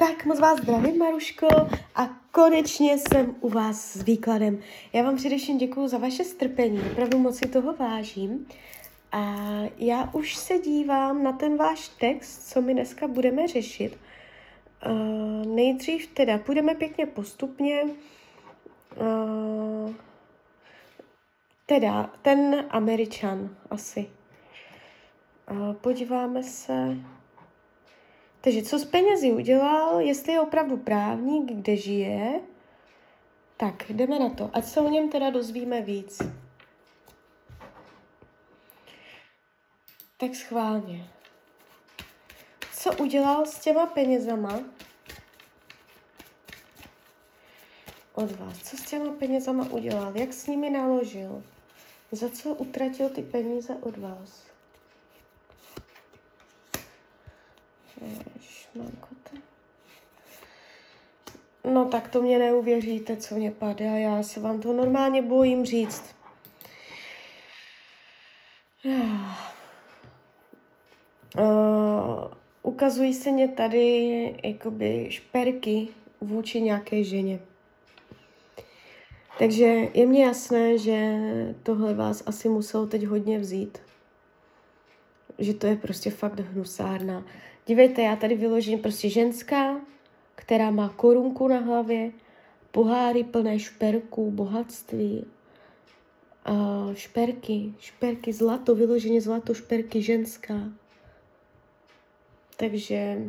Tak moc vás zdravím, Maruško, a konečně jsem u vás s výkladem. Já vám především děkuju za vaše strpení, opravdu moc si toho vážím. A já už se dívám na ten váš text, co my dneska budeme řešit. Nejdřív teda půjdeme pěkně postupně. Teda ten Američan asi. Podíváme se... Takže co s penězi udělal, jestli je opravdu právník, kde žije. Tak, jdeme na to. Ať se o něm teda dozvíme víc. Tak schválně. Co udělal s těma penězama? Od vás. Co s těma penězama udělal? Jak s nimi naložil? Za co utratil ty peníze od vás? No tak to mě neuvěříte, co mě padá. Já se vám to normálně bojím říct. Ukazují se mě tady jakoby šperky vůči nějaké ženě. Takže je mně jasné, že tohle vás asi muselo teď hodně vzít. Že to je prostě fakt hnusárna. Dívejte, já tady vyložím prostě ženská, která má korunku na hlavě, poháry plné šperků, bohatství, šperky, zlato, vyloženě zlato, šperky, ženská. Takže,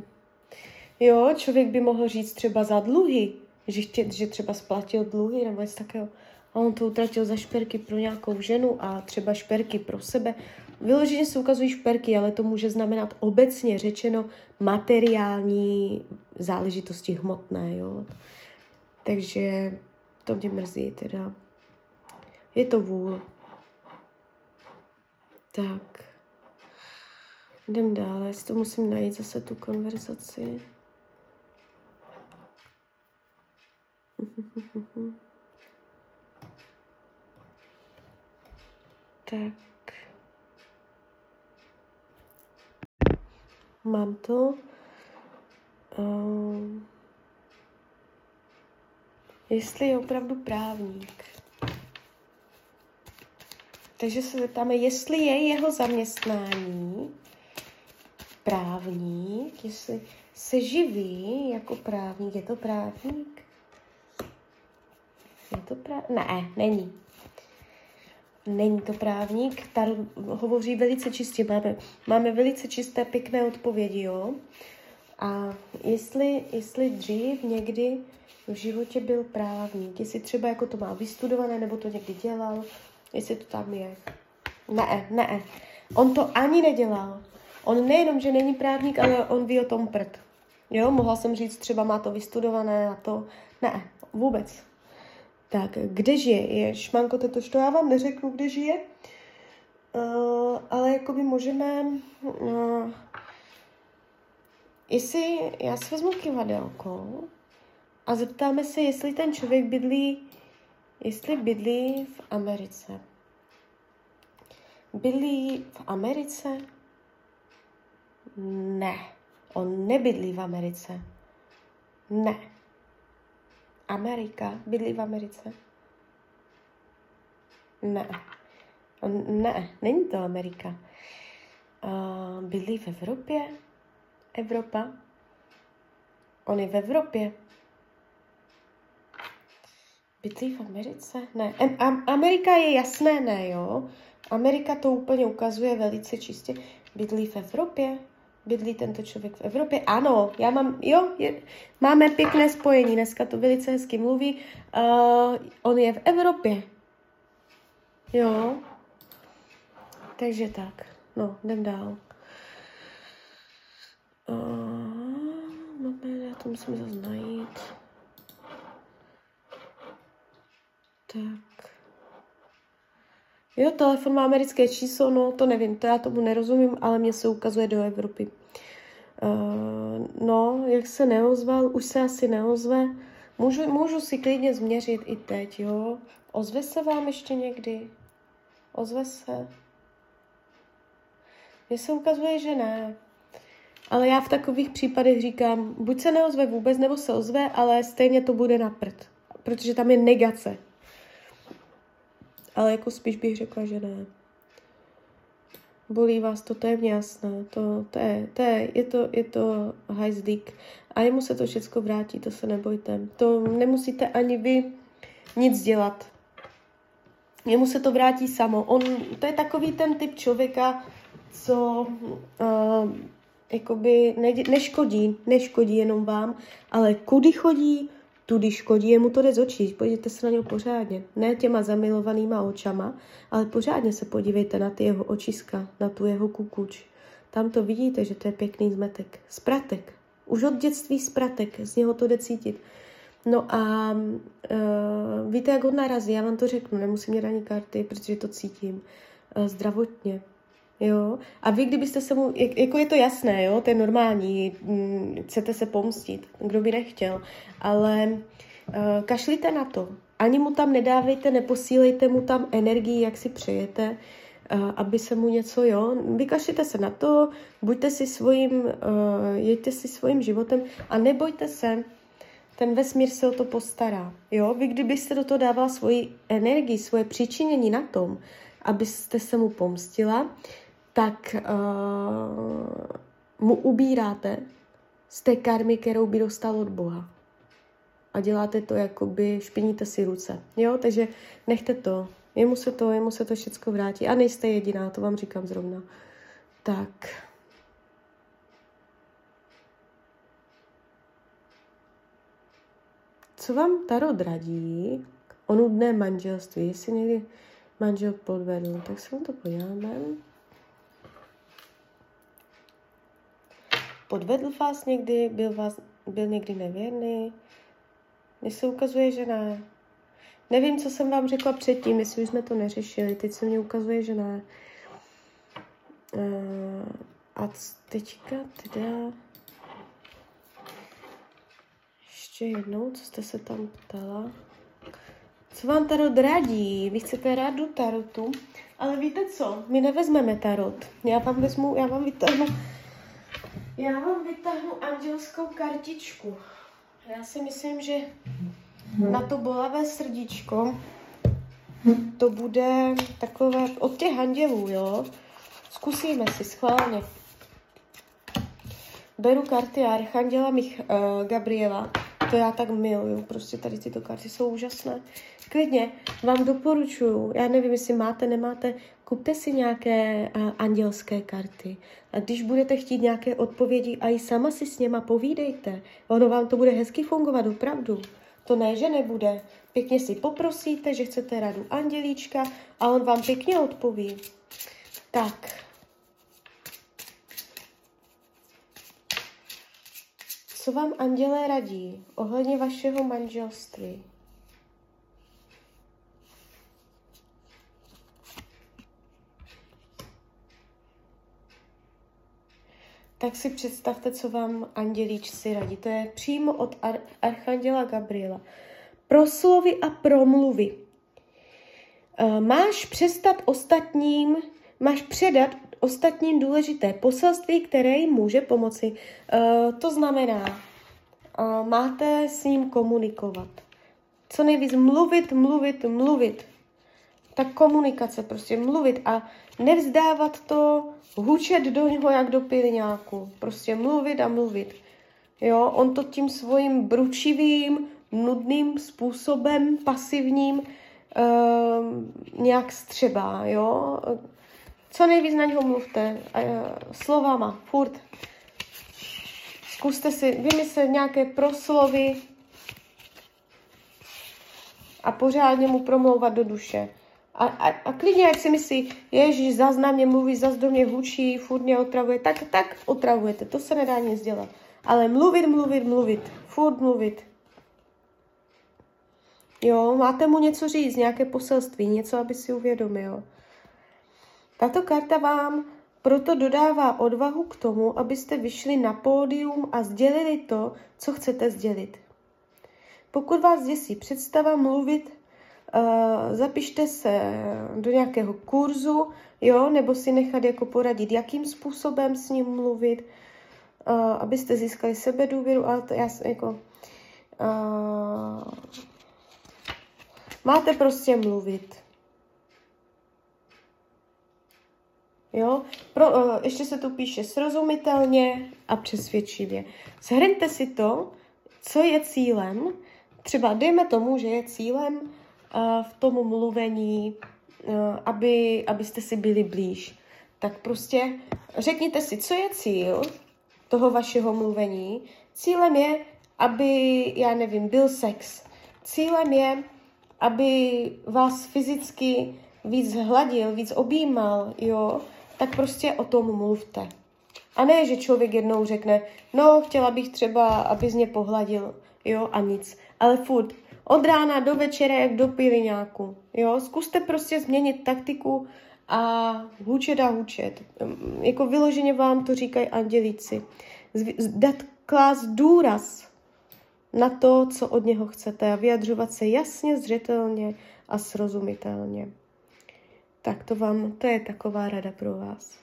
jo, člověk by mohl říct třeba za dluhy, že třeba splatil dluhy nebo něco takového. A on to utratil za šperky pro nějakou ženu a třeba šperky pro sebe. Vyloženě se ukazují šperky, ale to může znamenat obecně řečeno materiální záležitosti hmotné, jo. Takže to mě mrzí teda. Je to vůl. Tak. Jdem dále, jestli to musím najít zase tu konverzaci. Tak. Mám to. Jestli je opravdu právník. Takže se zeptáme, jestli je jeho zaměstnání právník, jestli se živí jako právník. Je to právník? Je to právník? Ne, není. Není to právník, tady hovoří velice čistě, máme velice čisté, pěkné odpovědi, jo. A jestli dřív někdy v životě byl právník, jestli třeba jako to má vystudované, nebo to někdy dělal, jestli to tam je. Ne, on to ani nedělal. On nejenom, že není právník, ale on ví o tom prd. Jo, mohla jsem říct, třeba má to vystudované a to, ne, vůbec. Tak, kde žije? Šmanko, to já vám neřeknu, kde žije, ale jakoby můžeme, jestli, já si vezmu kyvadelko a zeptáme se, jestli ten člověk bydlí v Americe. Bydlí v Americe? Ne, on nebydlí v Americe. Ne. Amerika, bydlí v Americe? Ne, není to Amerika. Bydlí v Evropě? Evropa? On je v Evropě. Bydlí v Americe? Ne, Amerika je jasné, ne, jo? Amerika to úplně ukazuje velice čistě. Bydlí v Evropě? Bydlí tento člověk v Evropě? Ano, máme pěkné spojení, dneska to velice hezky mluví. On je v Evropě. Jo. Takže tak, no, jdem dál. Já to musím zase najít. Tak. Jo, telefon má americké číslo, no to nevím, to já tomu nerozumím, ale mě se ukazuje do Evropy. No, jak se neozval, už se asi neozve. Můžu si klidně změřit i teď, jo. Ozve se vám ještě někdy? Ozve se? Mně se ukazuje, že ne. Ale já v takových případech říkám, buď se neozve vůbec, nebo se ozve, ale stejně to bude na prd, protože tam je negace. Ale jako spíš bych řekla, že ne. Bolí vás, to je mě jasné, je to hajzlík. A jemu se to všechno vrátí, to se nebojte. To nemusíte ani vy nic dělat. Jemu se to vrátí samo. To je takový ten typ člověka, co jakoby neškodí jenom vám, ale kudy chodí, tudy škodí, jemu to jde z očí. Podívejte se na něho pořádně. Ne těma zamilovanýma očama, ale pořádně se podívejte na ty jeho očiska, na tu jeho kukuč. Tam to vidíte, že to je pěkný zmetek. Spratek. Už od dětství spratek. Z něho to jde cítit. No a víte, jak ho narazí, já vám to řeknu, nemusím mít ani karty, protože to cítím zdravotně, jo. A vy, kdybyste se mu, jako je to jasné, jo, to je normální, chcete se pomstit, kdo by nechtěl, ale kašlite na to, ani mu tam nedávejte, neposílejte mu tam energii, jak si přejete, aby se mu něco, jo, vykašlete se na to, buďte si svým, jeďte si svým životem a nebojte se, ten vesmír se o to postará. Jo? Vy kdybyste do toho dávala svoji energii, svoje přičinění na tom, abyste se mu pomstila, tak mu ubíráte z té karmy, kterou by dostal od Boha. A děláte to, jakoby špiníte si ruce. Jo? Takže nechte to. Jemu se to všecko vrátí. A nejste jediná, to vám říkám zrovna. Tak... Co vám Tarot radí k onudné manželství? Jestli někdy manžel podvedl, tak se vám to podíváme. Podvedl vás někdy? Byl někdy nevěrný? Mně se ukazuje, že ne. Nevím, co jsem vám řekla předtím, jestli už jsme to neřešili. Teď se mně ukazuje, že ne. A teďka teda... jednou, co jste se tam ptala. Co vám Tarot radí? Vy chcete radu Tarotu, ale víte co? My nevezmeme Tarot. Já vám vytáhnu andělskou kartičku. Já si myslím, že na to bolavé srdíčko to bude takové od těch andělů, jo? Zkusíme si schválně. Beru karty Archanděla Gabriela. To já tak miluju, prostě tady tyto karty jsou úžasné. Klidně vám doporučuju, já nevím, jestli máte, nemáte, kupte si nějaké andělské karty. A když budete chtít nějaké odpovědi, a i sama si s něma povídejte. Ono vám to bude hezky fungovat, opravdu. To ne, že nebude. Pěkně si poprosíte, že chcete radu andělíčka a on vám pěkně odpoví. Tak. Co vám andělé radí ohledně vašeho manželství? Tak si představte, co vám andělíčci radí. To je přímo od Archanděla Gabriela. Proslovy a promluvy. Máš předat ostatním důležité poselství, které jim může pomoci. To znamená, máte s ním komunikovat. Co nejvíc mluvit. Ta komunikace, prostě mluvit a nevzdávat to, hučet do něho jak do pilňáku. Prostě mluvit. Jo, on to tím svým bručivým, nudným způsobem, pasivním, nějak střebá, jo. Co nejvíc na něho mluvte, slovama, furt. Zkuste si vymyslet nějaké proslovy a pořádně mu promlouvat do duše. A klidně, jak si myslí, ježiš, zas na mě mluví, zas do mě hučí, furt mě otravuje, tak otravujete, to se nedá nic dělat. Ale mluvit, furt mluvit. Jo, máte mu něco říct, nějaké poselství, něco, aby si uvědomil. Tato karta vám proto dodává odvahu k tomu, abyste vyšli na pódium a sdělili to, co chcete sdělit. Pokud vás děsí představa mluvit, zapište se do nějakého kurzu, jo, nebo si nechat jako poradit, jakým způsobem s ním mluvit. abyste získali sebedůvěru, ale to já jsem jako... máte prostě mluvit. Jo? Ještě se tu píše srozumitelně a přesvědčivě. Shrňte si to, co je cílem. Třeba dejme tomu, že je cílem v tom mluvení, abyste si byli blíž. Tak prostě řekněte si, co je cíl toho vašeho mluvení. Cílem je, aby, já nevím, byl sex. Cílem je, aby vás fyzicky víc hladil, víc objímal, jo, tak prostě o tom mluvte. A ne, že člověk jednou řekne, no, chtěla bych třeba, abys mě pohladil, jo, a nic. Ale furt, od rána do večera, jak do piliňáku, jo. Zkuste prostě změnit taktiku a hučet a hučet. Jako vyloženě vám to říkají andělíci. Klást důraz na to, co od něho chcete a vyjadřovat se jasně, zřetelně a srozumitelně. Tak to je taková rada pro vás.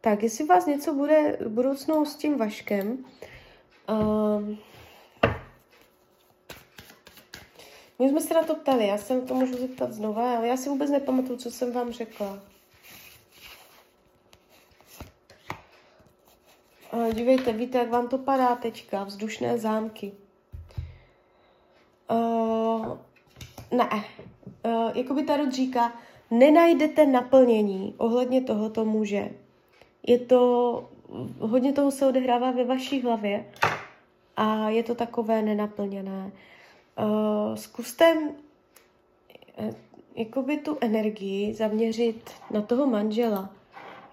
Tak, jestli vás něco bude v budoucnu s tím Vaškem. My jsme se na to ptali, já se to můžu zeptat znova, ale já si vůbec nepamatuju, co jsem vám řekla. Dívejte, víte, jak vám to padá teďka, vzdušné zámky. Jakoby Tarot říká, nenajdete naplnění ohledně tohoto muže. Je to, hodně toho se odehrává ve vaší hlavě a je to takové nenaplněné. Zkuste jakoby tu energii zaměřit na toho manžela.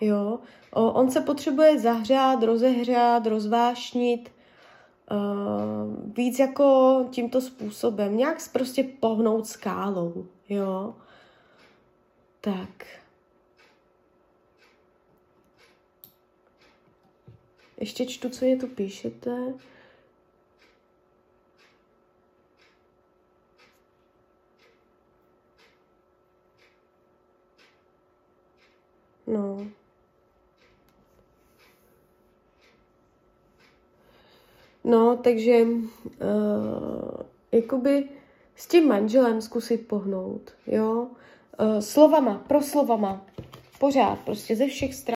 Jo? On se potřebuje zahřát, rozehřát, rozvášnit, víc jako tímto způsobem. Nějak prostě pohnout skálou, jo. Tak. Ještě čtu, co mě tu píšete. No. No, takže jakoby s tím manželem zkusit pohnout, jo. Slovama, proslovama, pořád, prostě ze všech stran.